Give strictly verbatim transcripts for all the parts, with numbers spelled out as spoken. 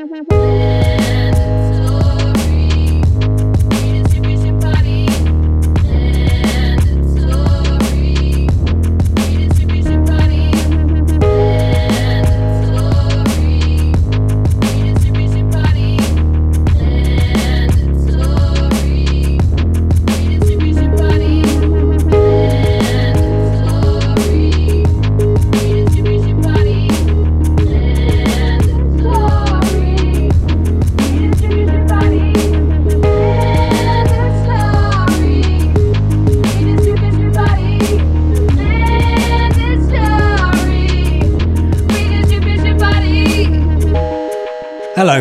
Hello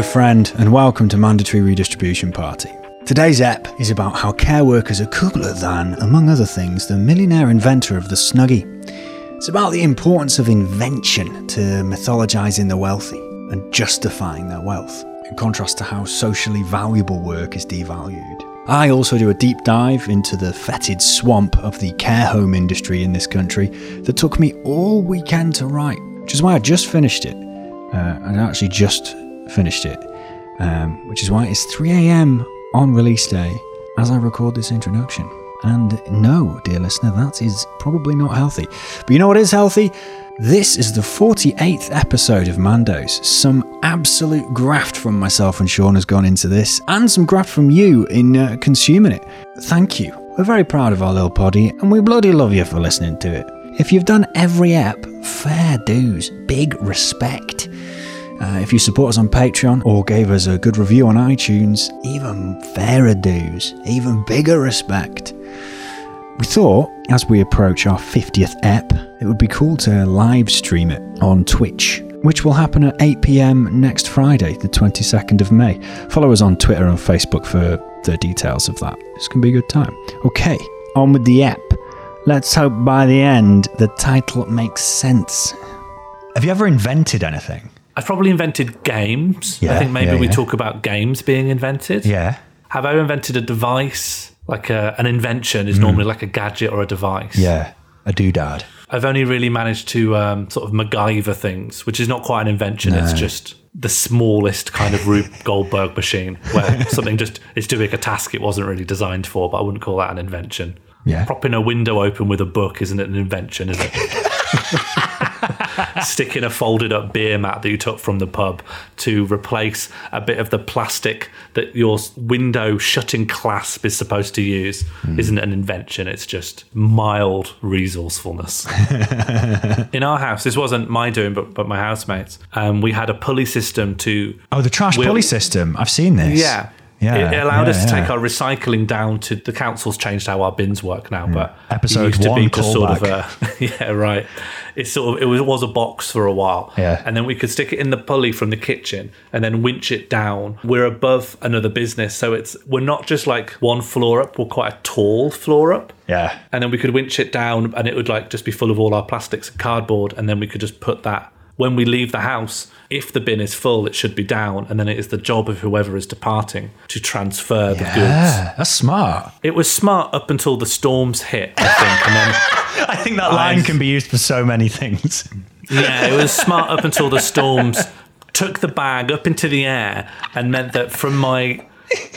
friend and welcome to Mandatory Redistribution Party. Today's ep is about how care workers are cooler than, among other things, the millionaire inventor of the Snuggie. It's about the importance of invention to mythologising the wealthy and justifying their wealth, in contrast to how socially valuable work is devalued. I also do a deep dive into the fetid swamp of the care home industry in this country that took me all weekend to write, which is why I just finished it. Uh, I actually just finished it, um, which is why it's three a m on release day as I record this introduction. And no, dear listener, that is probably not healthy. But you know what is healthy? This is the forty-eighth episode of Mandos. Some absolute graft from myself and Sean has gone into this, and some graft from you in uh, consuming it. Thank you. We're very proud of our little poddy, and we bloody love you for listening to it. If you've done every ep, fair dues, big respect. Uh, if you support us on Patreon or gave us a good review on iTunes, even fairer dues, even bigger respect. We thought, as we approach our fiftieth ep, it would be cool to live stream it on Twitch, which will happen at eight p m next Friday, the twenty-second of May. Follow us on Twitter and Facebook for the details of that. This can be a good time. Okay, on with the ep. Let's hope by the end the title makes sense. Have you ever invented anything? I've probably invented games. Yeah, I think maybe yeah, we yeah. talk about games being invented. Yeah. Have I invented a device? Like a, an invention is mm. normally like a gadget or a device. Yeah, a doodad. I've only really managed to um, sort of MacGyver things, which is not quite an invention. No. It's just the smallest kind of Rube Goldberg machine where something just is doing a task it wasn't really designed for, but I wouldn't call that an invention. Yeah. Propping a window open with a book isn't an invention, is it? Sticking a folded up beer mat that you took from the pub to replace a bit of the plastic that your window shutting clasp is supposed to use mm. isn't an invention. It's just mild resourcefulness. In our house, this wasn't my doing, but, but my housemates, um, we had a pulley system to... Oh, the trash wheel- pulley system. I've seen this. Yeah. Yeah, it allowed yeah, us to yeah. take our recycling down to the council's changed how our bins work now, but episode it used to one be just sort back. of a yeah right. It's sort of it was, it was a box for a while, yeah. and then we could stick it in the pulley from the kitchen and then winch it down. We're above another business, so it's we're not just like one floor up. We're quite a tall floor up. Yeah, and then we could winch it down, and it would like just be full of all our plastics and cardboard, and then we could just put that. When we leave the house, if the bin is full, it should be down, and then it is the job of whoever is departing to transfer the yeah, goods. Yeah, that's smart. It was smart up until the storms hit, I think. And then I think that line I've, can be used for so many things. Yeah, it was smart up until the storms took the bag up into the air and meant that from my...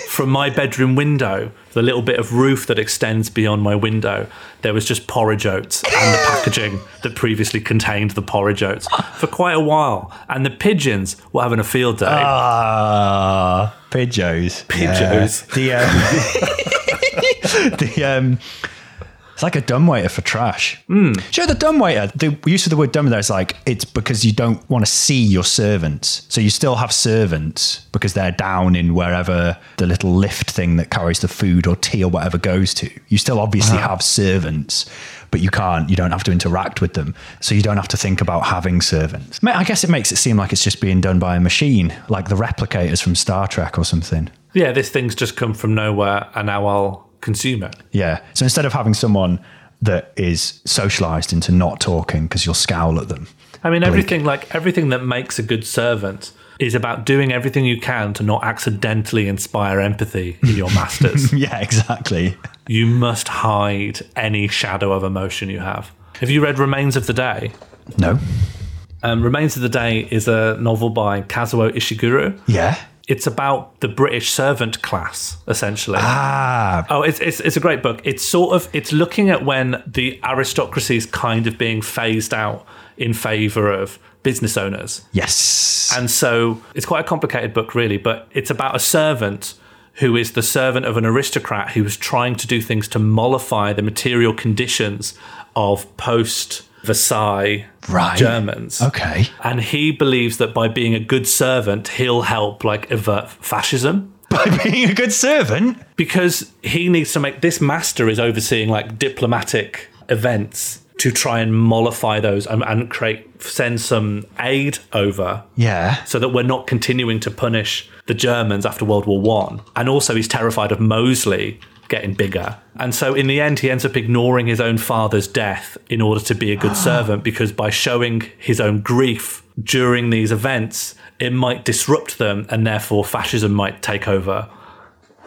From my bedroom window, the little bit of roof that extends beyond my window, there was just porridge oats and the packaging that previously contained the porridge oats for quite a while. And the pigeons were having a field day. Ah, uh, pigeons. Pigeons. Yeah. The, um, the, um, it's like a dumbwaiter for trash. Mm. Sure, the dumbwaiter, the use of the word dumb there is like, it's because you don't want to see your servants. So you still have servants because they're down in wherever the little lift thing that carries the food or tea or whatever goes to. You still obviously wow. have servants, but you can't, you don't have to interact with them. So you don't have to think about having servants. I guess it makes it seem like it's just being done by a machine, like the replicators from Star Trek or something. Yeah, this thing's just come from nowhere and now I'll... consumer. Yeah. So instead of having someone that is socialized into not talking because you'll scowl at them. I mean, blink. everything like everything that makes a good servant is about doing everything you can to not accidentally inspire empathy in your masters. Yeah, exactly. You must hide any shadow of emotion you have. Have you read Remains of the Day? No. Um, Remains of the Day is a novel by Kazuo Ishiguro. Yeah. It's about the British servant class, essentially. Ah. Oh, it's, it's it's a great book. It's sort of, it's looking at when the aristocracy is kind of being phased out in favour of business owners. Yes. And so it's quite a complicated book, really, but it's about a servant who is the servant of an aristocrat who is trying to do things to mollify the material conditions of post- Versailles right. Germans. Okay. And he believes that by being a good servant, he'll help like avert fascism. By being a good servant? Because he needs to make, this master is overseeing like diplomatic events to try and mollify those and, and create, send some aid over. Yeah. So that we're not continuing to punish the Germans after World War One. And also he's terrified of Mosley getting bigger. And so in the end, he ends up ignoring his own father's death in order to be a good servant, because by showing his own grief during these events, it might disrupt them and therefore fascism might take over.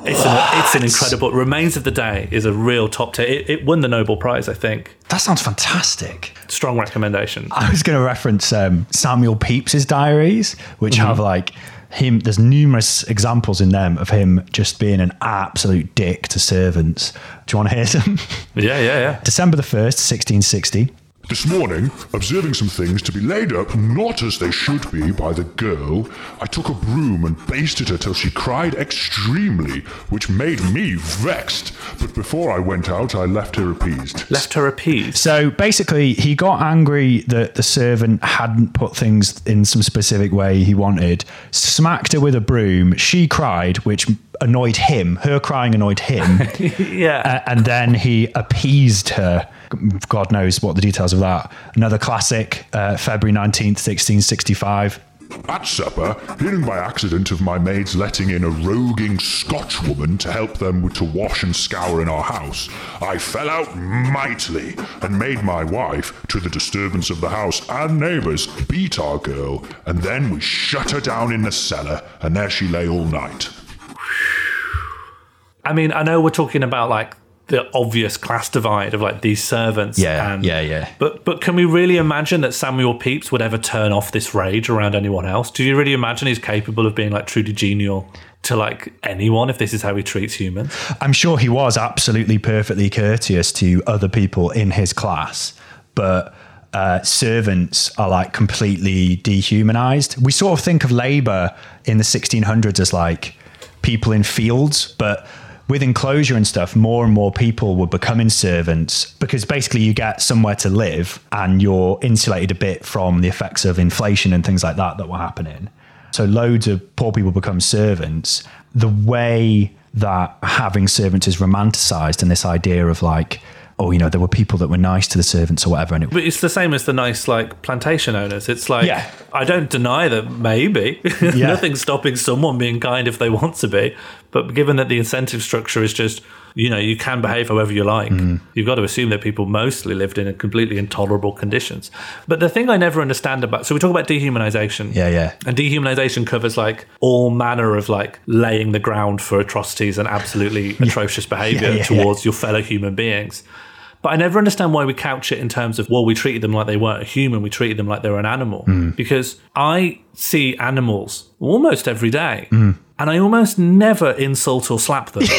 It's an, it's an incredible... Remains of the Day is a real top tier. It, it won the Nobel Prize, I think. That sounds fantastic. Strong recommendation. I was going to reference um, Samuel Pepys' diaries, which mm-hmm. have like... Him, there's numerous examples in them of him just being an absolute dick to servants. Do you want to hear some? Yeah, yeah, yeah. December the first, sixteen sixty. This morning, observing some things to be laid up not as they should be by the girl, I took a broom and basted her till she cried extremely, which made me vexed. But before I went out, I left her appeased. Left her appeased? So basically, he got angry that the servant hadn't put things in some specific way he wanted, smacked her with a broom, she cried, which... annoyed him. Her crying annoyed him. Yeah. Uh, and then he appeased her. God knows what the details of that. Another classic, uh, February nineteenth, sixteen sixty-five. At supper, hearing by accident of my maids letting in a roguing Scotch woman to help them to wash and scour in our house, I fell out mightily and made my wife, to the disturbance of the house and neighbours, beat our girl, and then we shut her down in the cellar, and there she lay all night. I mean, I know we're talking about like the obvious class divide of like these servants. Yeah, and, yeah, yeah. But but can we really imagine that Samuel Pepys would ever turn off this rage around anyone else? Do you really imagine he's capable of being like truly genial to like anyone if this is how he treats humans? I'm sure he was absolutely perfectly courteous to other people in his class, but... Uh, servants are like completely dehumanized. We sort of think of labor in the sixteen hundreds as like people in fields, but with enclosure and stuff, more and more people were becoming servants because basically you get somewhere to live and you're insulated a bit from the effects of inflation and things like that that were happening. So loads of poor people become servants. The way that having servants is romanticized and this idea of like, oh, you know, there were people that were nice to the servants or whatever. And it- but it's the same as the nice, like, plantation owners. It's like, yeah. I don't deny that maybe. Yeah. Nothing's stopping someone being kind if they want to be. But given that the incentive structure is just, you know, you can behave however you like, mm. you've got to assume that people mostly lived in completely intolerable conditions. But the thing I never understand about... So we talk about dehumanization. Yeah, yeah. And dehumanization covers, like, all manner of, like, laying the ground for atrocities and absolutely yeah. atrocious behavior yeah, yeah, towards yeah. your fellow human beings. But I never understand why we couch it in terms of, well, we treated them like they weren't a human, we treated them like they were an animal. Mm. Because I see animals almost every day, mm. and I almost never insult or slap them. Yeah,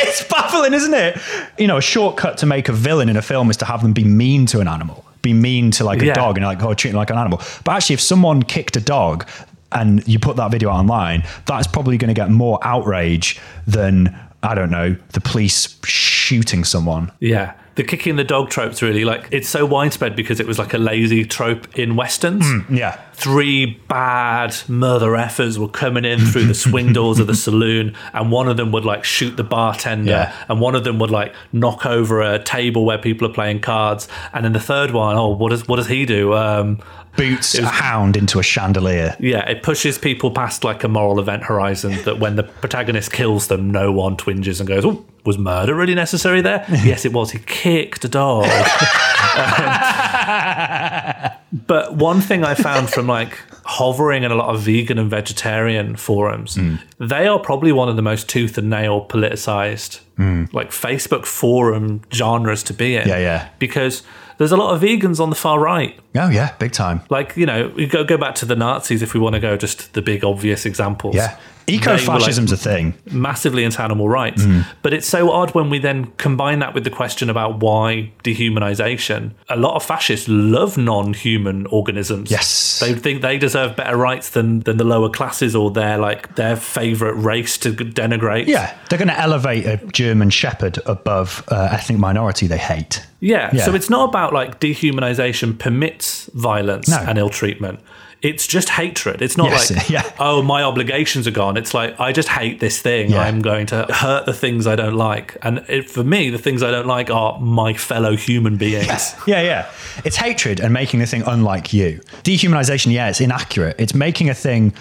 it's baffling, isn't it? You know, a shortcut to make a villain in a film is to have them be mean to an animal, be mean to like a yeah. dog, and like, oh, treat them like an animal. But actually, if someone kicked a dog and you put that video online, that's probably going to get more outrage than, I don't know, the police shooting someone. Yeah. The kicking the dog trope's really like, it's so widespread because it was like a lazy trope in Westerns. Mm, yeah. Three bad mother effers were coming in through the swing doors of the saloon, and one of them would like shoot the bartender, yeah. and one of them would like knock over a table where people are playing cards, and then the third one, oh, what does, what does he do? Um, Boots was, a hound into a chandelier. Yeah, it pushes people past like a moral event horizon that when the protagonist kills them, no one twinges and goes, oh, was murder really necessary there? Yes, it was. He kicked a dog. um, but one thing I found from like hovering in a lot of vegan and vegetarian forums, mm. they are probably one of the most tooth and nail politicized mm. like Facebook forum genres to be in. Yeah, yeah. Because... There's a lot of vegans on the far right. Oh, yeah, big time. Like, you know, we go, go back to the Nazis if we want to go just the big obvious examples. Yeah. Eco-fascism's like, a thing. Massively into animal rights. Mm. But it's so odd when we then combine that with the question about why dehumanization. A lot of fascists love non-human organisms. Yes. They think they deserve better rights than, than the lower classes or their like their favourite race to denigrate. Yeah. They're going to elevate a German shepherd above uh, ethnic minority they hate. Yeah. yeah. So it's not about like dehumanization permits violence no. and ill treatment. It's just hatred. It's not yes, like, yeah. oh, my obligations are gone. It's like, I just hate this thing. Yeah. I'm going to hurt the things I don't like. And it, for me, the things I don't like are my fellow human beings. Yes. Yeah, yeah. It's hatred and making the thing unlike you. Dehumanization, yeah, it's inaccurate. It's making a thing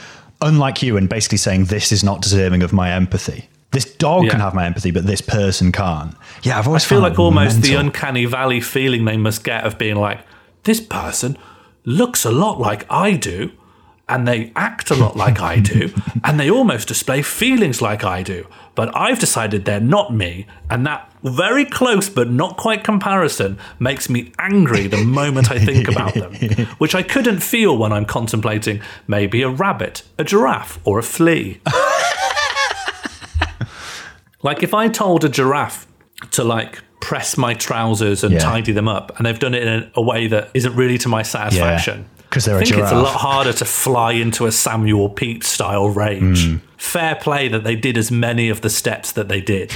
unlike you and basically saying, this is not deserving of my empathy. This dog yeah. can have my empathy, but this person can't. Yeah, I've always I feel like almost mental. The uncanny valley feeling they must get of being like, this person looks a lot like I do, and they act a lot like I do, and they almost display feelings like I do, but I've decided they're not me, and that very close but not quite comparison makes me angry the moment I think about them, which I couldn't feel when I'm contemplating maybe a rabbit, a giraffe, or a flea. Like if I told a giraffe to like press my trousers and yeah. tidy them up, and they've done it in a way that isn't really to my satisfaction. Because yeah, they're I think a it's a lot harder to fly into a Samuel Pepys style rage. Mm. Fair play that they did as many of the steps that they did.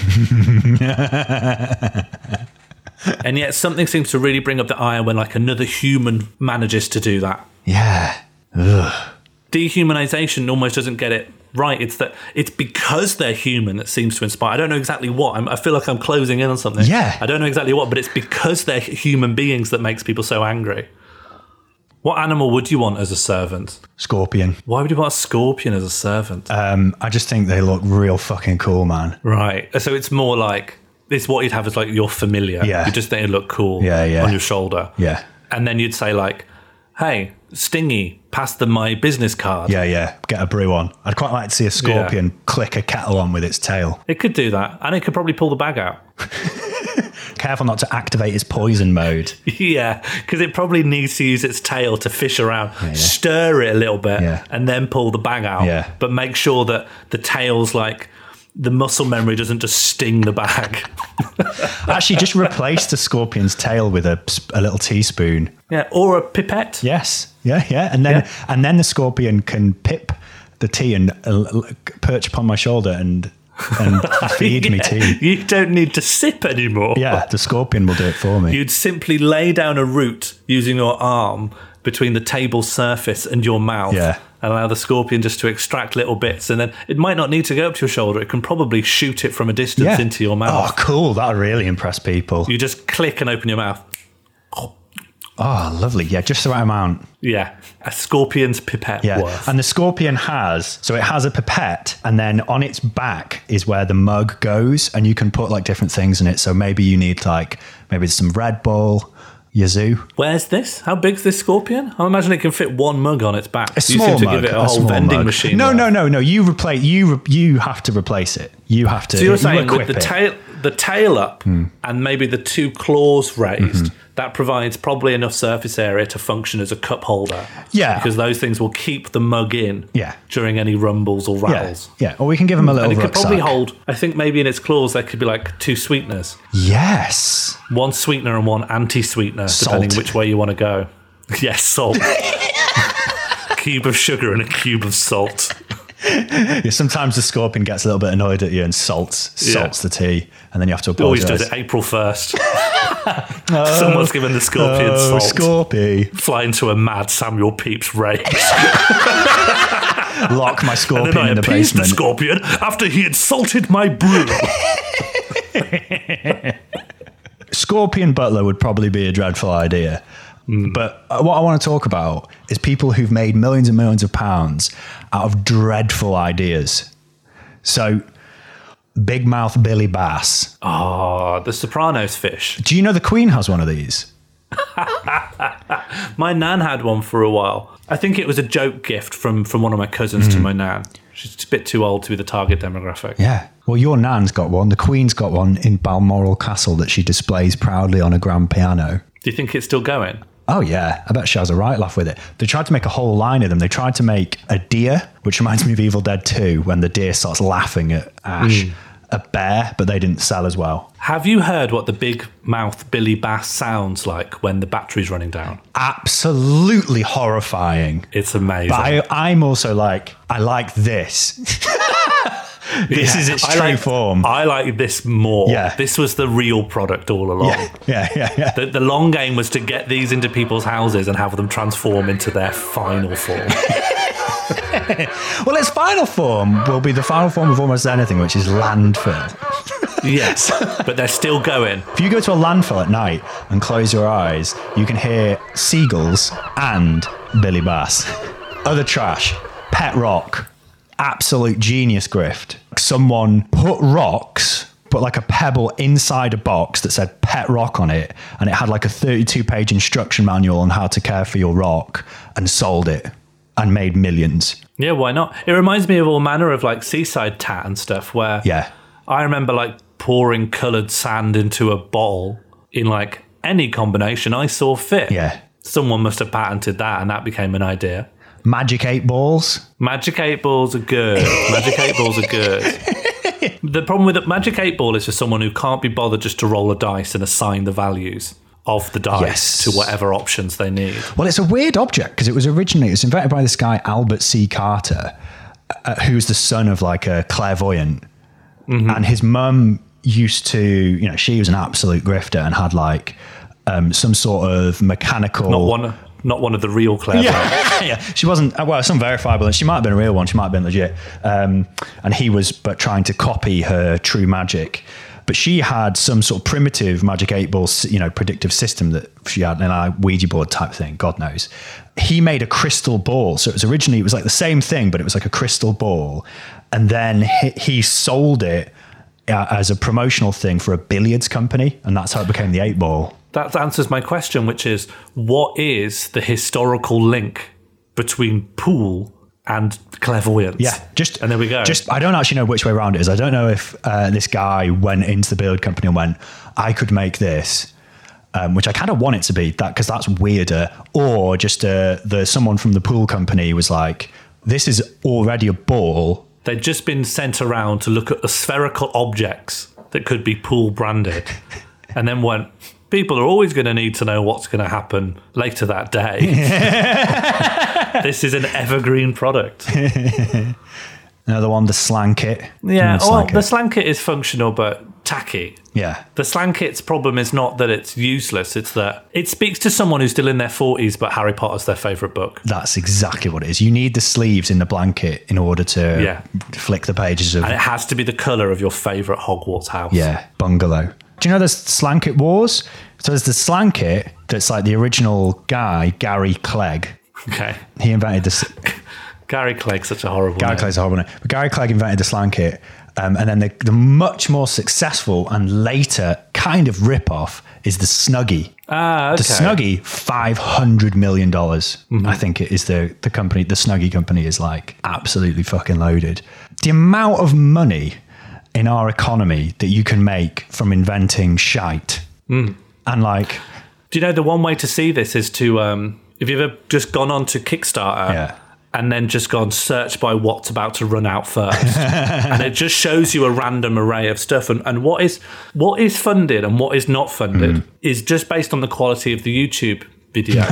And yet something seems to really bring up the ire when like another human manages to do that. Yeah. Ugh. Dehumanization almost doesn't get it right. It's that it's because they're human that seems to inspire. I don't know exactly what. I'm, I feel like I'm closing in on something. Yeah. I don't know exactly what, but it's because they're human beings that makes people so angry. What animal would you want as a servant? Scorpion. Why would you want a scorpion as a servant? Um, I just think they look real fucking cool, man. Right. So it's more like it's what you'd have as like your familiar. Yeah. You just think it look cool. Yeah, yeah. On your shoulder. Yeah. And then you'd say like, hey, Stingy, pass them my business card. Yeah, yeah, get a brew on. I'd quite like to see a scorpion yeah. click a kettle on with its tail. It could do that, and it could probably pull the bag out. Careful not to activate its poison mode. Yeah, because it probably needs to use its tail to fish around, yeah, yeah. stir it a little bit, yeah. and then pull the bag out. Yeah. But make sure that the tail's like, the muscle memory doesn't just sting the bag. Actually, just replace the scorpion's tail with a, a little teaspoon. Yeah, or a pipette. Yes, yeah, yeah. And then yeah. and then the scorpion can pip the tea and uh, perch upon my shoulder and, and feed yeah. me tea. You don't need to sip anymore. Yeah, the scorpion will do it for me. You'd simply lay down a root using your arm between the table surface and your mouth. Yeah. And allow the scorpion just to extract little bits, and then it might not need to go up to your shoulder. It can probably shoot it from a distance yeah. into your mouth. Oh, cool. That would really impress people. You just click and open your mouth. Oh, lovely. Yeah, just the right amount. Yeah. A scorpion's pipette yeah. worth. And the scorpion has, so it has a pipette, and then on its back is where the mug goes, and you can put like different things in it. So maybe you need like, maybe some Red Bull. Yazoo. Where's this? How big's this scorpion? I imagine it can fit one mug on its back. A small you seem to mug, give it a, a whole vending mug. Machine. No, no, no, no. You replace. You re- you have to replace it. You have to. So you're saying with the tail, the tail up, mm. and maybe the two claws raised. Mm-hmm. That provides probably enough surface area to function as a cup holder. Yeah. Because those things will keep the mug in yeah. during any rumbles or rattles. Yeah. yeah. Or we can give them a little and it rucksack. Could probably hold, I think maybe in its claws there could be like two sweeteners. Yes. One sweetener and one anti-sweetener, salt. Depending which way you want to go. Yes, salt. A cube of sugar and a cube of salt. Yeah, sometimes the scorpion gets a little bit annoyed at you and salts salts yeah. the tea, and then you have to apologize. Always does it April first. Oh, someone's given the scorpion oh, salt. Scorpy. Fly into a mad Samuel Pepys rage. Lock my scorpion and then I in the basement. The scorpion after he insulted my brew. Scorpion butler would probably be a dreadful idea. Mm. But what I want to talk about is people who've made millions and millions of pounds out of dreadful ideas. So, Big Mouth Billy Bass. Oh, the Sopranos fish. Do you know the Queen has one of these? My nan had one for a while. I think it was a joke gift from, from one of my cousins mm. to my nan. She's a bit too old to be the target demographic. Yeah. Well, your nan's got one. The Queen's got one in Balmoral Castle that she displays proudly on a grand piano. Do you think it's still going? Oh, yeah. I bet she has a write-off with it. They tried to make a whole line of them. They tried to make a deer, which reminds me of Evil Dead two, when the deer starts laughing at Ash. Mm. A bear, but they didn't sell as well. Have you heard what the Big Mouth Billy Bass sounds like when the battery's running down? Absolutely horrifying. It's amazing. But I, I'm also like, I like this. This yeah, is its I true like, form. I like this more. Yeah. This was the real product all along. Yeah, yeah, yeah. yeah. The, the long game was to get these into people's houses and have them transform into their final form. Well, its final form will be the final form of almost anything, which is landfill. Yes, but they're still going. If you go to a landfill at night and close your eyes, you can hear seagulls and Billy Bass. Other trash, pet rock. Absolute genius grift. Someone put rocks, put like a pebble inside a box that said pet rock on it, and it had like a thirty-two page instruction manual on how to care for your rock, and sold it and made millions. Yeah, why not? It reminds me of all manner of like seaside tat and stuff where yeah. I remember like pouring coloured sand into a bottle in like any combination I saw fit. Yeah. Someone must have patented that and that became an idea. Magic eight balls. Magic eight balls are good. Magic eight balls are good. The problem with the Magic eight ball is for someone who can't be bothered just to roll a dice and assign the values of the dice yes. to whatever options they need. Well, it's a weird object because it was originally, it was invented by this guy, Albert C. Carter, uh, who's the son of like a clairvoyant. Mm-hmm. And his mum used to, you know, she was an absolute grifter and had like um, some sort of mechanical... Not one... Not one of the real clairvoyants. Yeah. yeah, she wasn't, well, it's unverifiable. She might have been a real one. She might have been legit. Um, and he was but trying to copy her true magic. But she had some sort of primitive Magic eight ball, you know, predictive system that she had, an I Ouija board type thing, God knows. He made a crystal ball. So it was originally, it was like the same thing, but it was like a crystal ball. And then he, he sold it as a promotional thing for a billiards company. And that's how it became the eight ball. That answers my question, which is, what is the historical link between pool and clairvoyance? Yeah, just... And there we go. Just, I don't actually know which way around it is. I don't know if uh, this guy went into the build company and went, I could make this, um, which I kind of want it to be, that because that's weirder, or just uh, the someone from the pool company was like, this is already a ball. They'd just been sent around to look at the spherical objects that could be pool branded, and then went... People are always going to need to know what's going to happen later that day. This is an evergreen product. Another one, the Slanket. Yeah, the well, Slanket. The Slanket is functional but tacky. Yeah. The Slanket's problem is not that it's useless, it's that it speaks to someone who's still in their forties, but Harry Potter's their favourite book. That's exactly what it is. You need the sleeves in the blanket in order to yeah. flick the pages of... And it has to be the colour of your favourite Hogwarts house. Yeah, bungalow. Do you know there's Slanket Wars? So there's the Slanket that's like the original guy, Gary Clegg. Okay. He invented this. Gary Clegg's such a horrible Gary name. Clegg's a horrible name. But Gary Clegg invented the Slanket. Um, and then the, the much more successful and later kind of rip-off is the Snuggie. Ah, okay. The Snuggie, five hundred million dollars. Mm-hmm. I think it is the, the company, the Snuggie company is like absolutely fucking loaded. The amount of money... in our economy that you can make from inventing shite. Mm. And like... Do you know the one way to see this is to... Um, if you've ever just gone on to Kickstarter yeah. and then just gone search by what's about to run out first. And it just shows you a random array of stuff. And, and what is what is funded and what is not funded mm. is just based on the quality of the YouTube video.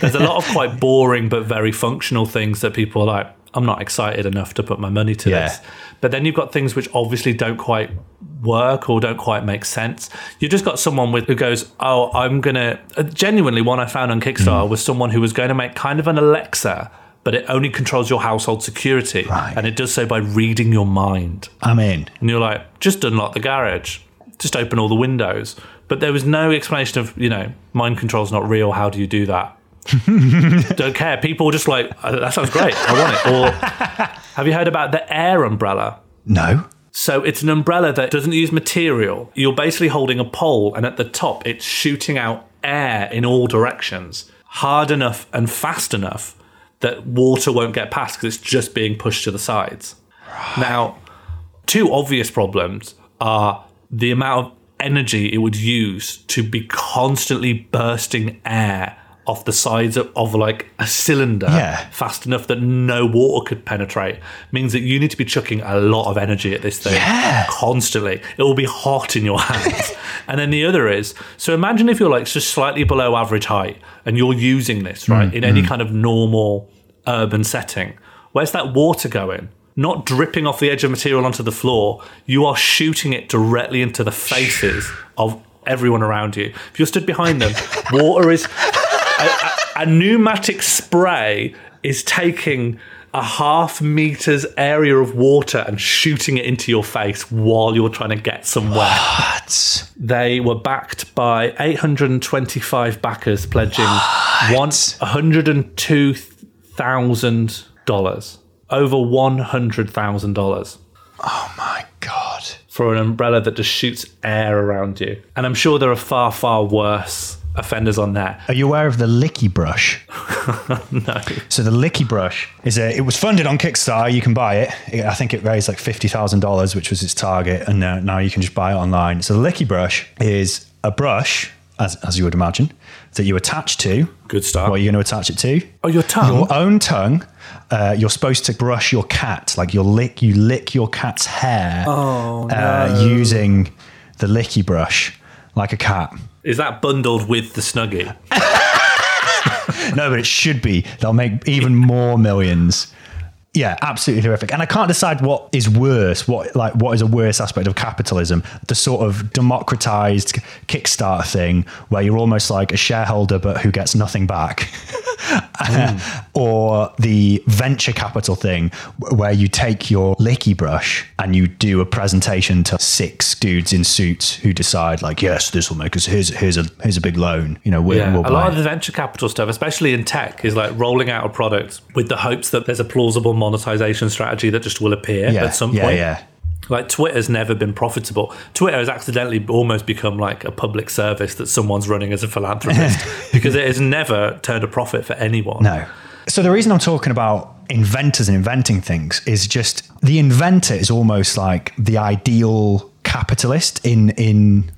There's a lot of quite boring but very functional things that people are like... I'm not excited enough to put my money to yeah. this. But then you've got things which obviously don't quite work or don't quite make sense. You've just got someone with who goes, oh, I'm going to... Uh, genuinely, one I found on Kickstarter mm. was someone who was going to make kind of an Alexa, but it only controls your household security. Right. And it does so by reading your mind. I'm in. And you're like, just unlock the garage. Just open all the windows. But there was no explanation of, you know, mind control's not real. How do you do that? Don't care. People just like, oh, that sounds great, I want it. Or have you heard about the air umbrella? No. So it's an umbrella that doesn't use material. You're basically holding a pole, and at the top it's shooting out air in all directions, hard enough and fast enough that water won't get past because it's just being pushed to the sides. Right. Now, two obvious problems are the amount of energy it would use to be constantly bursting air off the sides of, of like a cylinder yeah. fast enough that no water could penetrate means that you need to be chucking a lot of energy at this thing yeah. constantly. It will be hot in your hands. And then the other is, so imagine if you're like just slightly below average height and you're using this, right, mm, in mm. any kind of normal urban setting. Where's that water going? Not dripping off the edge of material onto the floor. You are shooting it directly into the faces of everyone around you. If you're stood behind them, water is... A, a, a pneumatic spray is taking a half meter's area of water and shooting it into your face while you're trying to get somewhere. What? They were backed by eight hundred twenty-five backers pledging one hundred two thousand dollars. Over one hundred thousand dollars. Oh, my God. For an umbrella that just shoots air around you. And I'm sure there are far, far worse offenders on that. Are you aware of the Licky Brush? No. So the Licky Brush is a, it was funded on Kickstarter. You can buy it. it I think it raised like fifty thousand dollars, which was its target. And now, now you can just buy it online. So the Licky Brush is a brush, as, as you would imagine, that you attach to. Good start. What are you going to attach it to? Oh, your tongue. Your own tongue. Uh, you're supposed to brush your cat. Like you'll lick, you lick your cat's hair oh, no. uh, using the Licky Brush like a cat. Is that bundled with the Snuggie? No, but it should be. They'll make even more millions. Yeah, absolutely horrific. And I can't decide what is worse, what like what is a worse aspect of capitalism, the sort of democratized Kickstarter thing where you're almost like a shareholder but who gets nothing back. Mm. Or the venture capital thing where you take your Licky Brush and you do a presentation to six dudes in suits who decide like, yes, this will make us, here's, here's a here's a big loan. You know, we'll, yeah. we'll buy A lot it. Of the venture capital stuff, especially in tech, is like rolling out a product with the hopes that there's a plausible monetization strategy that just will appear yeah. at some yeah, point. Yeah. Like Twitter's never been profitable. Twitter has accidentally almost become like a public service that someone's running as a philanthropist because it has never turned a profit for anyone. No. So the reason I'm talking about inventors and inventing things is just the inventor is almost like the ideal capitalist in in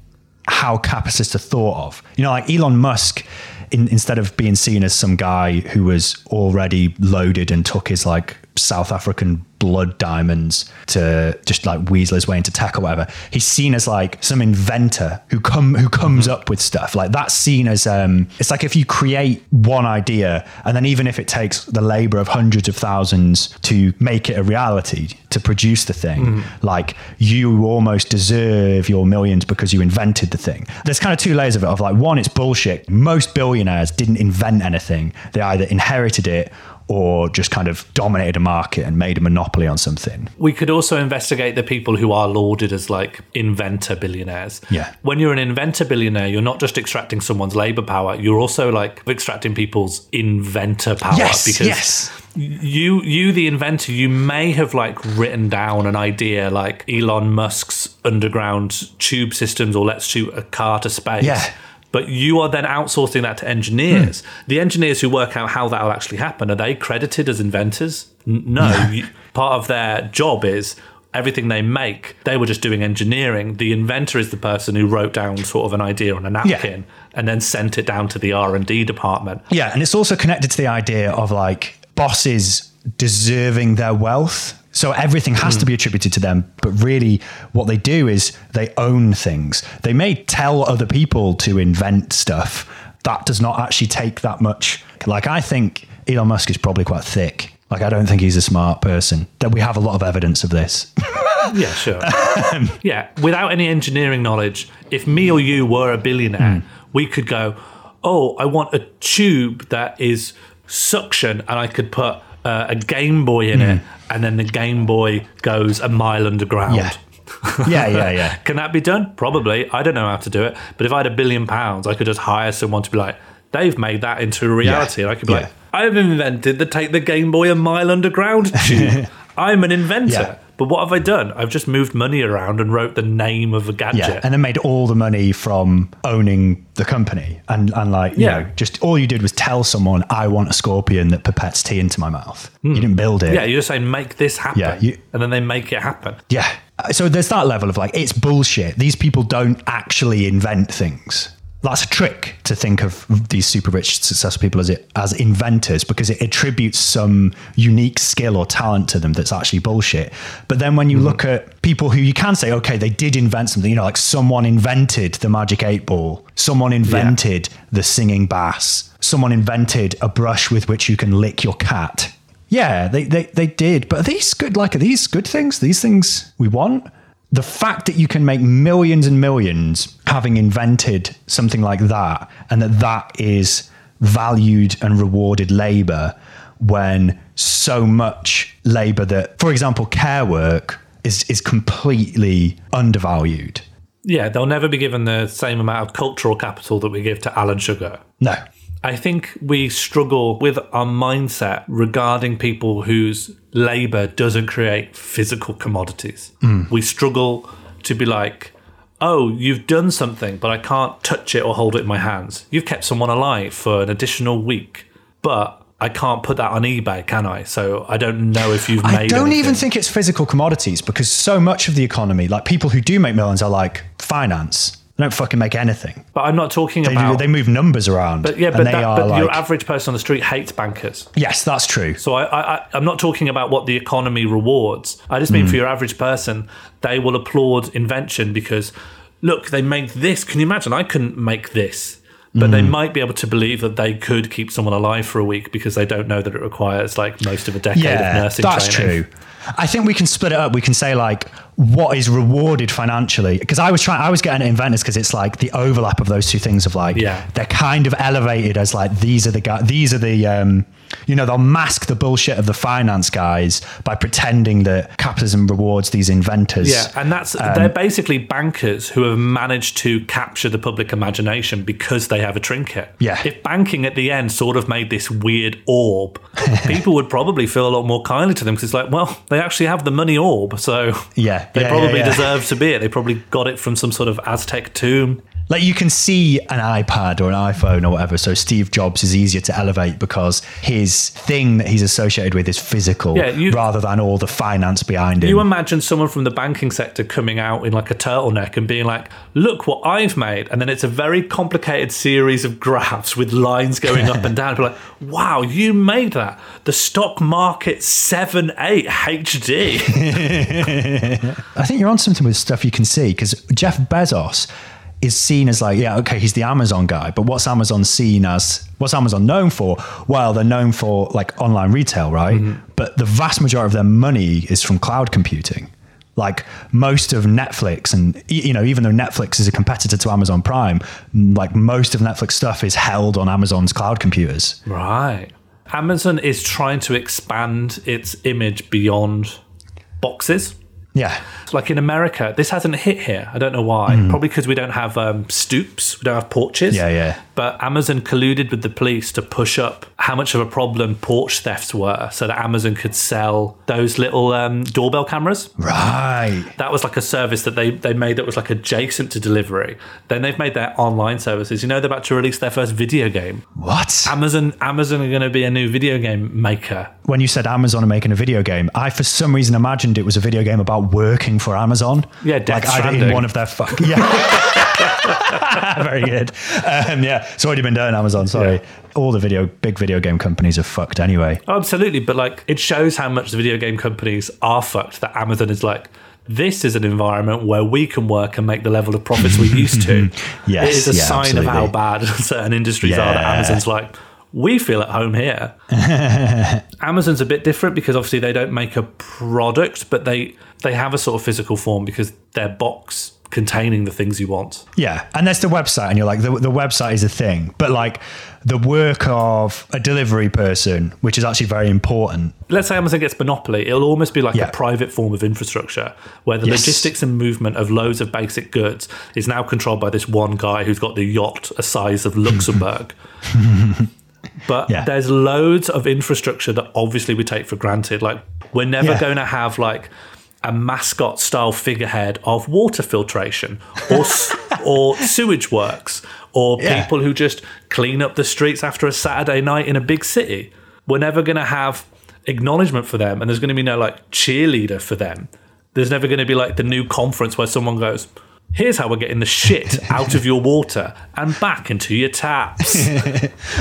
how capitalists are thought of. You know, like Elon Musk, in, instead of being seen as some guy who was already loaded and took his like South African blood diamonds to just like weasel his way into tech or whatever, he's seen as like some inventor who come who comes mm-hmm. up with stuff. Like that's seen as um it's like if you create one idea and then even if it takes the labor of hundreds of thousands to make it a reality, to produce the thing, mm-hmm. like you almost deserve your millions because you invented the thing. There's kind of two layers of it. Of like, one, it's bullshit. Most billionaires didn't invent anything. They either inherited it or just kind of dominated a market and made a monopoly on something. We could also investigate the people who are lauded as like inventor billionaires. Yeah. When you're an inventor billionaire, you're not just extracting someone's labor power, you're also like extracting people's inventor power. Yes, because yes. You, you, the inventor, you may have like written down an idea like Elon Musk's underground tube systems or let's shoot a car to space. Yeah. But you are then outsourcing that to engineers. Hmm. The engineers who work out how that will actually happen, are they credited as inventors? N- no. no. You, part of their job is everything they make, they were just doing engineering. The inventor is the person who wrote down sort of an idea on a napkin yeah. and then sent it down to the R and D department. Yeah, and it's also connected to the idea of like bosses deserving their wealth. So everything has mm. to be attributed to them. But really what they do is they own things. They may tell other people to invent stuff. That does not actually take that much. Like, I think Elon Musk is probably quite thick. Like, I don't think he's a smart person. That we have a lot of evidence of this. Yeah, sure. um, yeah. Without any engineering knowledge, if me or you were a billionaire, mm. we could go, oh, I want a tube that is suction and I could put Uh, a Game Boy in mm. it, and then the Game Boy goes a mile underground. Yeah, yeah, yeah, yeah. Can that be done? Probably. I don't know how to do it. But if I had a billion pounds, I could just hire someone to be like, they've made that into a reality. Yeah. And I could be yeah. like, I've invented the take the Game Boy a mile underground tube. I'm an inventor. Yeah. But what have I done? I've just moved money around and wrote the name of a gadget. Yeah, and I made all the money from owning the company. And, and like, you yeah. know, just all you did was tell someone, I want a scorpion that pipettes tea into my mouth. Mm. You didn't build it. Yeah, you're just saying, make this happen. Yeah, you, and then they make it happen. Yeah. So there's that level of like, it's bullshit. These people don't actually invent things. That's a trick to think of these super rich, successful people as it as inventors, because it attributes some unique skill or talent to them that's actually bullshit. But then when you mm-hmm. look at people who you can say, okay, they did invent something, you know, like someone invented the Magic eight ball, someone invented yeah. the singing bass, someone invented a brush with which you can lick your cat. Yeah, they, they, they did. But are these good, like, are these good things? These things we want? The fact that you can make millions and millions having invented something like that, and that that is valued and rewarded labor when so much labor that, for example, care work is, is completely undervalued. Yeah, they'll never be given the same amount of cultural capital that we give to Alan Sugar. No. I think we struggle with our mindset regarding people whose labor doesn't create physical commodities. Mm. We struggle to be like, oh, you've done something, but I can't touch it or hold it in my hands. You've kept someone alive for an additional week, but I can't put that on eBay, can I? So I don't know if you've made I don't anything. Even think it's physical commodities, because so much of the economy, like people who do make millions are like finance. They don't fucking make anything. But I'm not talking they, about... They move numbers around. But yeah, but, and they that, are but like, your average person on the street hates bankers. Yes, that's true. So I, I, I'm not talking about what the economy rewards. I just mean mm. for your average person, they will applaud invention because, look, they made this. Can you imagine? I couldn't make this. But mm. they might be able to believe that they could keep someone alive for a week because they don't know that it requires like most of a decade yeah, of nursing that's training. That's true. I think we can split it up. We can say like what is rewarded financially, because I was trying, I was getting at inventors because it's like the overlap of those two things of like yeah. they're kind of elevated as like these are the guys, these are the um, you know, they'll mask the bullshit of the finance guys by pretending that capitalism rewards these inventors. Yeah, and that's um, they're basically bankers who have managed to capture the public imagination because they have a trinket. Yeah. If banking at the end sort of made this weird orb, people would probably feel a lot more kindly to them because it's like, well, they actually have the money orb, so yeah, they yeah, probably yeah, yeah. deserve to be it. They probably got it from some sort of Aztec tomb. Like you can see an iPad or an iPhone or whatever. So Steve Jobs is easier to elevate because his thing that he's associated with is physical yeah, you, rather than all the finance behind him. You imagine someone from the banking sector coming out in like a turtleneck and being like, look what I've made. And then it's a very complicated series of graphs with lines going up and down. People like, wow, you made that. The stock market seven eight H D. I think you're on something with stuff you can see, because Jeff Bezos is seen as like, yeah, okay, he's the Amazon guy, but what's Amazon seen as, what's Amazon known for? Well, they're known for like online retail, right? Mm-hmm. But the vast majority of their money is from cloud computing. Like most of Netflix, and you know, even though Netflix is a competitor to Amazon Prime, like most of Netflix stuff is held on Amazon's cloud computers. Right. Amazon is trying to expand its image beyond boxes. Yeah. Like in America, this hasn't hit here. I don't know why. Mm. Probably because we don't have um, stoops. We don't have porches. Yeah, yeah. But Amazon colluded with the police to push up how much of a problem porch thefts were so that Amazon could sell those little um, doorbell cameras. Right. That was like a service that they, they made that was like adjacent to delivery. Then they've made their online services. You know, they're about to release their first video game. What? Amazon Amazon are going to be a new video game maker. When you said Amazon are making a video game, I for some reason imagined it was a video game about working for Amazon. Yeah, Death Stranding. Like I did one of their fuck. Yeah. Very good. Um, yeah, it's already been done, Amazon, sorry. Yeah. All the video, big video game companies are fucked anyway. Oh, absolutely, but like it shows how much the video game companies are fucked that Amazon is like, this is an environment where we can work and make the level of profits we used to. Yes, it is a yeah, sign absolutely. Of how bad certain industries yeah. are that Amazon's like, we feel at home here. Amazon's a bit different because obviously they don't make a product, but they they have a sort of physical form because their box containing the things you want. Yeah, and that's the website, and you're like, the, the website is a thing, but like the work of a delivery person, which is actually very important. Let's say Amazon gets monopoly, it'll almost be like yeah. a private form of infrastructure where the yes. logistics and movement of loads of basic goods is now controlled by this one guy who's got the yacht a size of Luxembourg. But yeah. there's loads of infrastructure that obviously we take for granted. Like we're never yeah. going to have like a mascot-style figurehead of water filtration or or sewage works or yeah. people who just clean up the streets after a Saturday night in a big city. We're never going to have acknowledgement for them, and there's going to be no like cheerleader for them. There's never going to be like the new conference where someone goes, here's how we're getting the shit out of your water and back into your taps.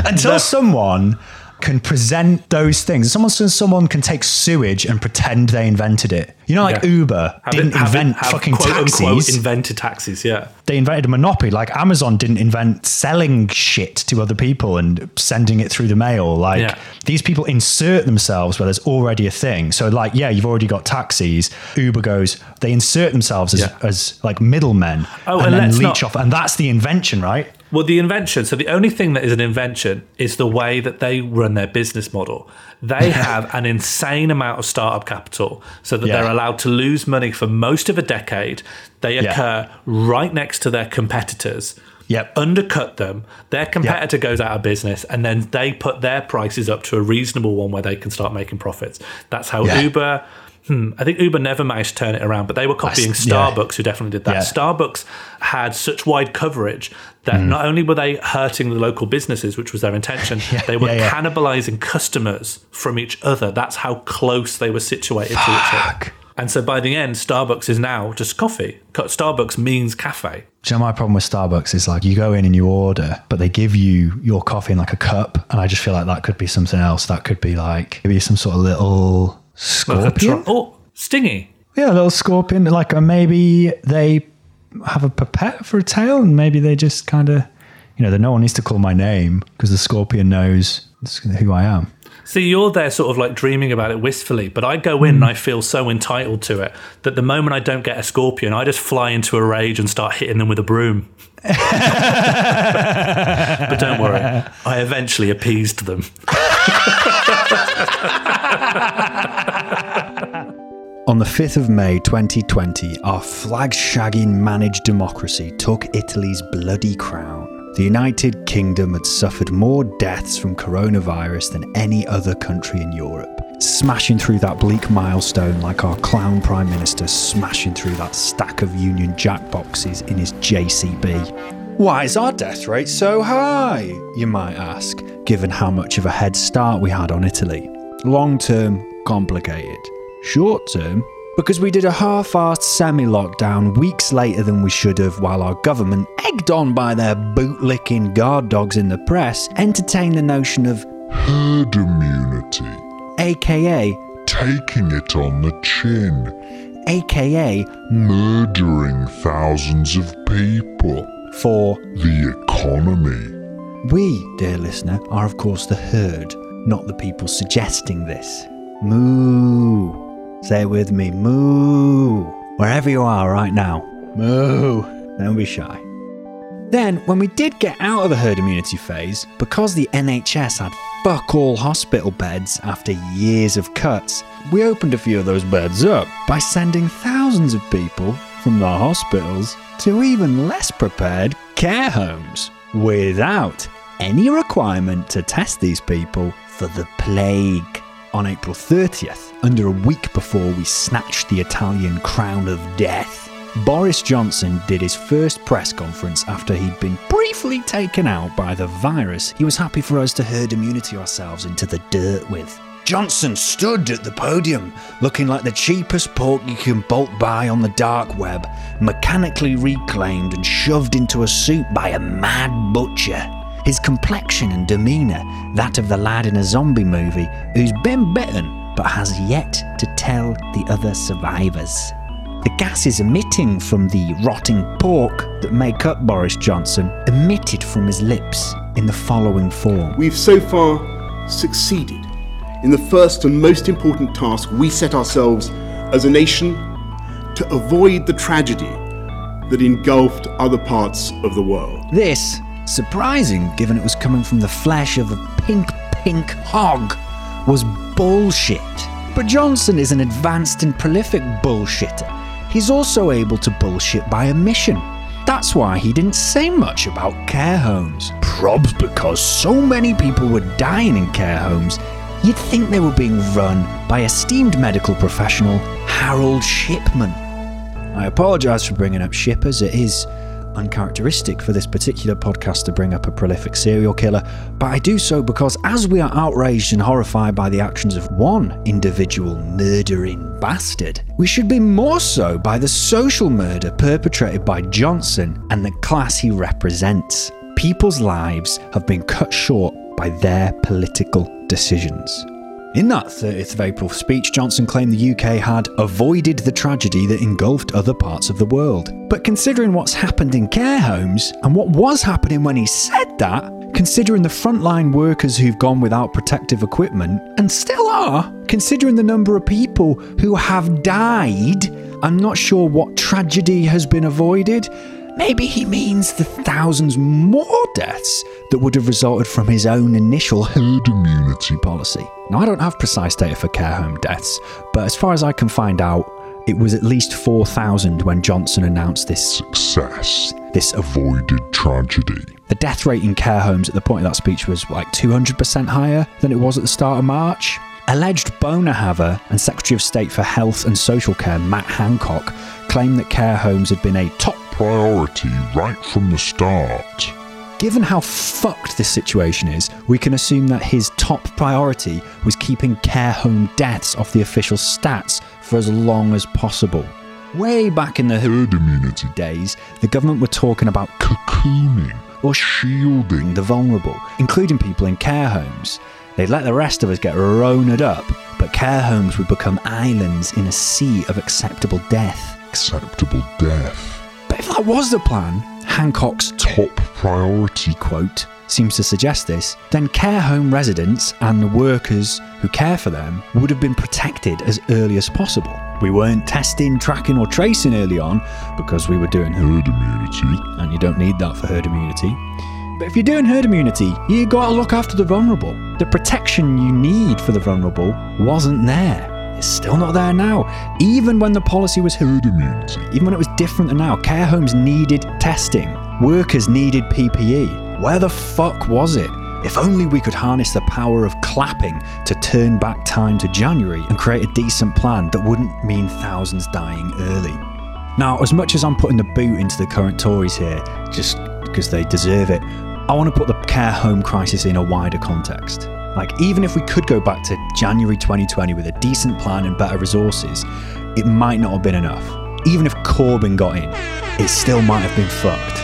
Until no. someone can present those things. Someone, someone can take sewage and pretend they invented it. You know, like yeah. Uber have didn't it, invent it, fucking quote, taxis. Unquote, invented taxis, yeah. They invented a monopoly. Like Amazon didn't invent selling shit to other people and sending it through the mail. Like yeah. these people insert themselves where there's already a thing. So like, yeah, you've already got taxis. Uber goes, they insert themselves as, yeah. as like middlemen oh, and, and then leech not- off. And that's the invention, right? Well, the invention. So the only thing that is an invention is the way that they run their business model. They have an insane amount of startup capital so that yeah. they're allowed to lose money for most of a decade. They occur yeah. right next to their competitors, yep. undercut them. Their competitor yep. goes out of business, and then they put their prices up to a reasonable one where they can start making profits. That's how yeah. Uber... Hmm, I think Uber never managed to turn it around, but they were copying That's, Starbucks, yeah. who definitely did that. Yeah. Starbucks had such wide coverage that mm. not only were they hurting the local businesses, which was their intention, yeah, they were yeah, yeah. cannibalizing customers from each other. That's how close they were situated Fuck. to each other. And so by the end, Starbucks is now just coffee. Starbucks means cafe. Do you know my problem with Starbucks is like you go in and you order, but they give you your coffee in like a cup, and I just feel like that could be something else. That could be like maybe some sort of little... scorpion? Like tr- oh, stingy. Yeah, a little scorpion. Like, or maybe they have a pipette for a tail, and maybe they just kind of, you know, that no one needs to call my name because the scorpion knows who I am. See, you're there sort of like dreaming about it wistfully, but I go in mm. and I feel so entitled to it that the moment I don't get a scorpion, I just fly into a rage and start hitting them with a broom. But don't worry, I eventually appeased them. On the fifth of May twenty twenty, our flag-shagging managed democracy took Italy's bloody crown. The United Kingdom had suffered more deaths from coronavirus than any other country in Europe, smashing through that bleak milestone like our clown Prime Minister smashing through that stack of Union Jack boxes in his J C B. Why is our death rate so high, you might ask, given how much of a head start we had on Italy? Long-term, complicated. Short-term, because we did a half-assed semi-lockdown weeks later than we should have, while our government, egged on by their boot-licking guard dogs in the press, entertained the notion of herd immunity, aka taking it on the chin, aka murdering thousands of people. For the economy. We, dear listener, are of course the herd, not the people suggesting this. Moo. Say it with me. Moo. Wherever you are right now. Moo. Don't be shy. Then, when we did get out of the herd immunity phase, because the N H S had fuck all hospital beds after years of cuts, we opened a few of those beds up by sending thousands of people from the hospitals to even less prepared care homes without any requirement to test these people for the plague. On April thirtieth, under a week before we snatched the Italian crown of death, Boris Johnson did his first press conference after he'd been briefly taken out by the virus he was happy for us to herd immunity ourselves into the dirt with. Johnson stood at the podium, looking like the cheapest pork you can bolt buy on the dark web, mechanically reclaimed and shoved into a soup by a mad butcher. His complexion and demeanour, that of the lad in a zombie movie who's been bitten but has yet to tell the other survivors. The gases emitting from the rotting pork that make up Boris Johnson emitted from his lips in the following form. We've so far succeeded in the first and most important task we set ourselves as a nation, to avoid the tragedy that engulfed other parts of the world. This, surprising given it was coming from the flesh of a pink, pink hog, was bullshit. But Johnson is an advanced and prolific bullshitter. He's also able to bullshit by omission. That's why he didn't say much about care homes. Probs because so many people were dying in care homes, You'd think they were being run by esteemed medical professional Harold Shipman. I apologise for bringing up shippers. It is uncharacteristic for this particular podcast to bring up a prolific serial killer, but I do so because as we are outraged and horrified by the actions of one individual murdering bastard, we should be more so by the social murder perpetrated by Johnson and the class he represents. People's lives have been cut short by their political decisions. In that thirtieth of April speech, Johnson claimed the U K had avoided the tragedy that engulfed other parts of the world. But considering what's happened in care homes, and what was happening when he said that, considering the frontline workers who've gone without protective equipment, and still are, considering the number of people who have died, I'm not sure what tragedy has been avoided. Maybe he means the thousands more deaths that would have resulted from his own initial herd immunity policy. Now, I don't have precise data for care home deaths, but as far as I can find out, it was at least four thousand when Johnson announced this success, this avoided tragedy. The death rate in care homes at the point of that speech was like two hundred percent higher than it was at the start of March. Alleged boner haver and Secretary of State for Health and Social Care Matt Hancock claimed that care homes had been a top priority right from the start. Given how fucked this situation is, we can assume that his top priority was keeping care home deaths off the official stats for as long as possible. Way back in the herd immunity days, the government were talking about cocooning or shielding the vulnerable, including people in care homes. They'd let the rest of us get ronered up, but care homes would become islands in a sea of acceptable death. Acceptable death. But if that was the plan, Hancock's top priority quote seems to suggest this, then care home residents and the workers who care for them would have been protected as early as possible. We weren't testing, tracking or tracing early on because we were doing herd immunity, and you don't need that for herd immunity. But if you're doing herd immunity, you got to look after the vulnerable. The protection you need for the vulnerable wasn't there. It's still not there now. Even when the policy was herd immunity, even when it was different than now, care homes needed testing. Workers needed P P E. Where the fuck was it? If only we could harness the power of clapping to turn back time to January and create a decent plan that wouldn't mean thousands dying early. Now, as much as I'm putting the boot into the current Tories here, just because they deserve it, I want to put the care home crisis in a wider context. Like, even if we could go back to January twenty twenty with a decent plan and better resources, it might not have been enough. Even if Corbyn got in, it still might have been fucked.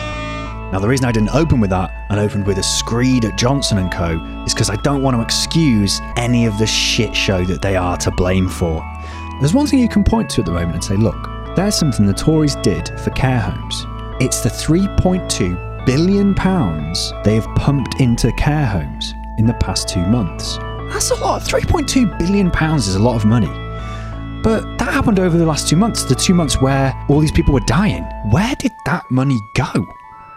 Now, the reason I didn't open with that and opened with a screed at Johnson and Co is because I don't want to excuse any of the shit show that they are to blame for. There's one thing you can point to at the moment and say, look, there's something the Tories did for care homes. It's the three point two billion pounds they have pumped into care homes in the past two months. That's a lot. three point two billion pounds is a lot of money. But that happened over the last two months, the two months where all these people were dying. Where did that money go?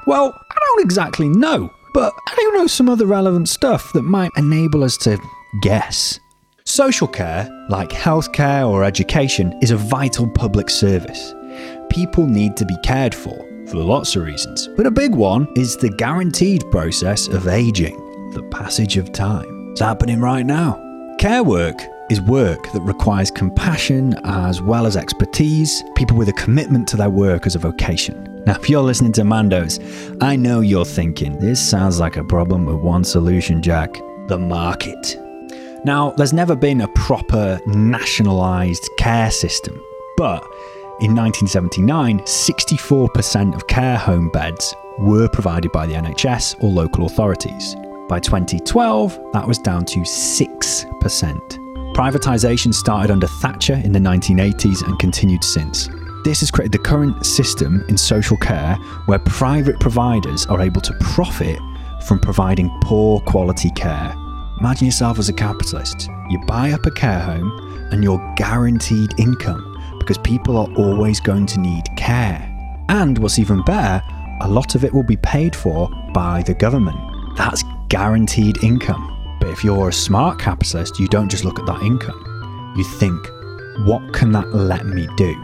Well, I don't exactly know, but I do know some other relevant stuff that might enable us to guess. Social care, like healthcare or education, is a vital public service. People need to be cared for, for lots of reasons. But a big one is the guaranteed process of aging. The passage of time. It's happening right now. Care work is work that requires compassion as well as expertise, people with a commitment to their work as a vocation. Now, if you're listening to Mandos, I know you're thinking, this sounds like a problem with one solution, Jack. The market. Now, there's never been a proper nationalised care system, but in nineteen seventy-nine, sixty-four percent of care home beds were provided by the N H S or local authorities. By twenty twelve, that was down to six percent. Privatisation started under Thatcher in the nineteen eighties and continued since. This has created the current system in social care where private providers are able to profit from providing poor quality care. Imagine yourself as a capitalist. You buy up a care home and you're guaranteed income because people are always going to need care. And what's even better, a lot of it will be paid for by the government. That's guaranteed income. But if you're a smart capitalist, you don't just look at that income. You think, what can that let me do?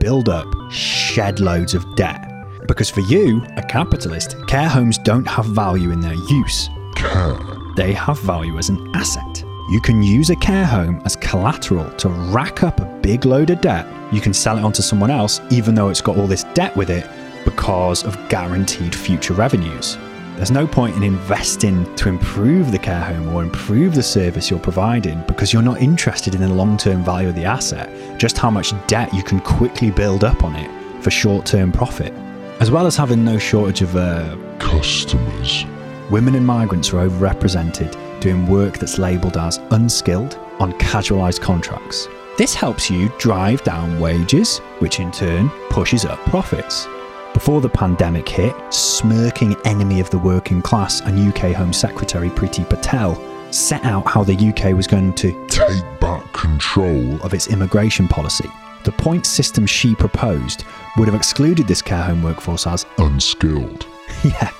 Build up, shed loads of debt. Because for you, a capitalist, care homes don't have value in their use. Care. They have value as an asset. You can use a care home as collateral to rack up a big load of debt. You can sell it onto someone else, even though it's got all this debt with it, because of guaranteed future revenues. There's no point in investing to improve the care home or improve the service you're providing, because you're not interested in the long-term value of the asset, just how much debt you can quickly build up on it for short-term profit. As well as having no shortage of uh, customers, women and migrants are overrepresented doing work that's labelled as unskilled on casualised contracts. This helps you drive down wages, which in turn pushes up profits. Before the pandemic hit, smirking enemy of the working class and U K Home Secretary Priti Patel set out how the U K was going to take back control of its immigration policy. The point system she proposed would have excluded this care home workforce as unskilled. Yeah.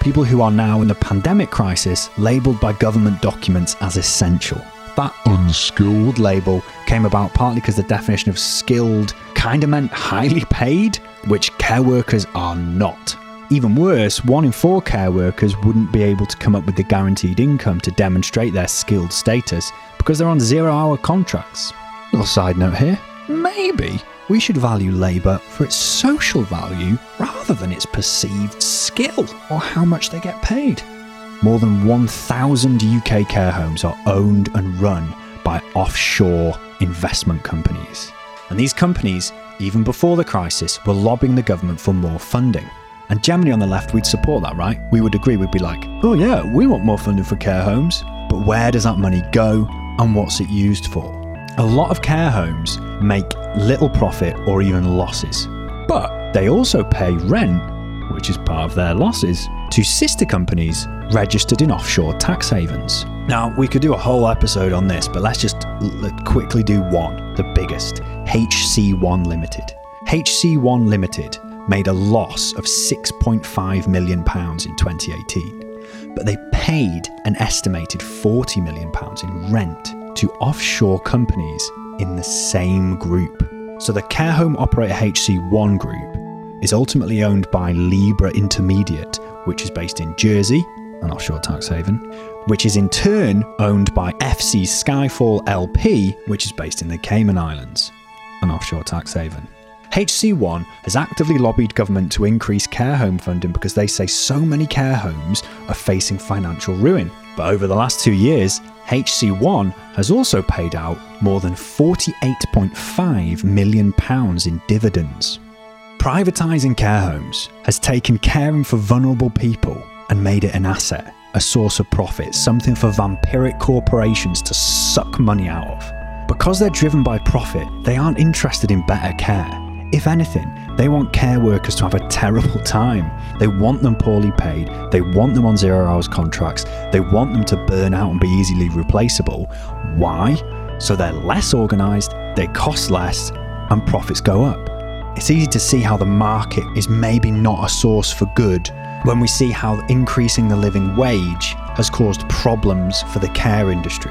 People who are now in the pandemic crisis labelled by government documents as essential. That unskilled label came about partly because the definition of skilled kind of meant highly paid, which care workers are not. Even worse, one in four care workers wouldn't be able to come up with the guaranteed income to demonstrate their skilled status because they're on zero-hour contracts. Little side note here, maybe we should value labour for its social value rather than its perceived skill or how much they get paid. More than one thousand U K care homes are owned and run by offshore investment companies. And these companies, even before the crisis, were lobbying the government for more funding. And generally on the left, we'd support that, right? We would agree, we'd be like, oh yeah, we want more funding for care homes. But where does that money go and what's it used for? A lot of care homes make little profit or even losses, but they also pay rent, which is part of their losses, to sister companies registered in offshore tax havens. Now, we could do a whole episode on this, but let's just l- quickly do one, the biggest, H C One Limited. H C One Limited made a loss of six point five million pounds in twenty eighteen, but they paid an estimated forty million pounds in rent to offshore companies in the same group. So the care home operator H C One Group is ultimately owned by Libra Intermediate, which is based in Jersey, an offshore tax haven, which is in turn owned by F C Skyfall L P, which is based in the Cayman Islands, an offshore tax haven. H C One has actively lobbied government to increase care home funding because they say so many care homes are facing financial ruin. But over the last two years, H C One has also paid out more than forty-eight point five million pounds in dividends. Privatising care homes has taken caring for vulnerable people and made it an asset, a source of profit, something for vampiric corporations to suck money out of. Because they're driven by profit, they aren't interested in better care. If anything, they want care workers to have a terrible time. They want them poorly paid, they want them on zero hours contracts, they want them to burn out and be easily replaceable. Why? So they're less organised, they cost less, and profits go up. It's easy to see how the market is maybe not a source for good when we see how increasing the living wage has caused problems for the care industry.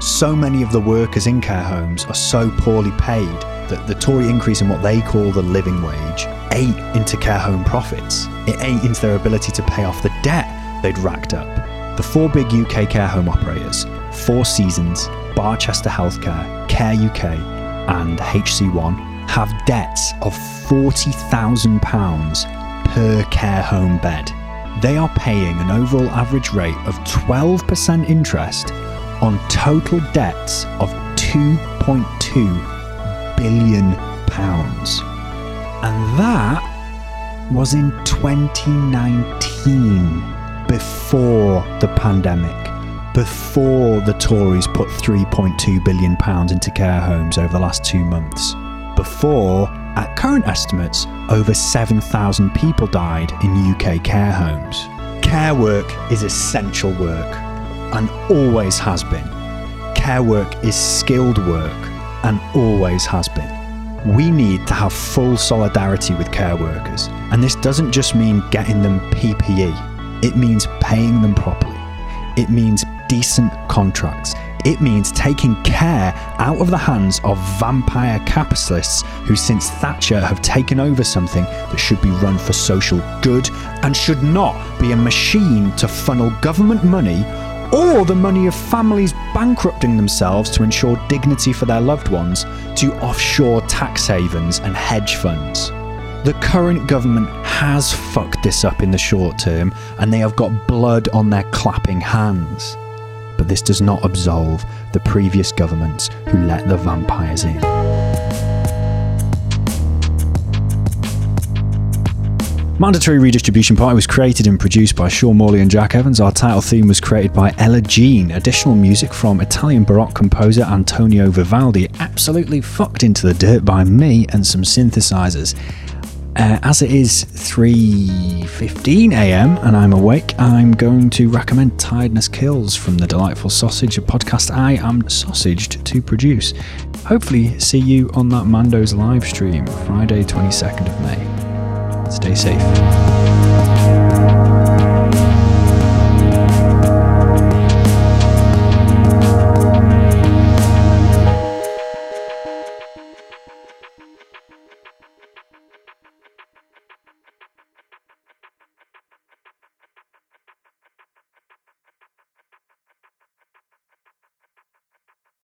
So many of the workers in care homes are so poorly paid that the Tory increase in what they call the living wage ate into care home profits. It ate into their ability to pay off the debt they'd racked up. The four big U K care home operators, Four Seasons, Barchester Healthcare, Care U K and H C One, have debts of forty thousand pounds per care home bed. They are paying an overall average rate of twelve percent interest on total debts of two point two billion pounds. And that was in twenty nineteen, before the pandemic, before the Tories put three point two billion pounds into care homes over the last two months, before, at current estimates, over seven thousand people died in U K care homes. Care work is essential work, and always has been. Care work is skilled work, and always has been. We need to have full solidarity with care workers, and this doesn't just mean getting them P P E. It means paying them properly. It means decent contracts. It means taking care out of the hands of vampire capitalists who since Thatcher have taken over something that should be run for social good and should not be a machine to funnel government money or the money of families bankrupting themselves to ensure dignity for their loved ones, to offshore tax havens and hedge funds. The current government has fucked this up in the short term, and they have got blood on their clapping hands. But this does not absolve the previous governments who let the vampires in. Mandatory Redistribution Party was created and produced by Sean Morley and Jack Evans. Our title theme was created by Ella Jean. Additional music from Italian Baroque composer Antonio Vivaldi, absolutely fucked into the dirt by me and some synthesizers. Uh, as it is three fifteen a m and I'm awake, I'm going to recommend Tiredness Kills from The Delightful Sausage, a podcast I am sausaged to produce. Hopefully see you on that Mando's live stream, Friday twenty-second of May. Stay safe.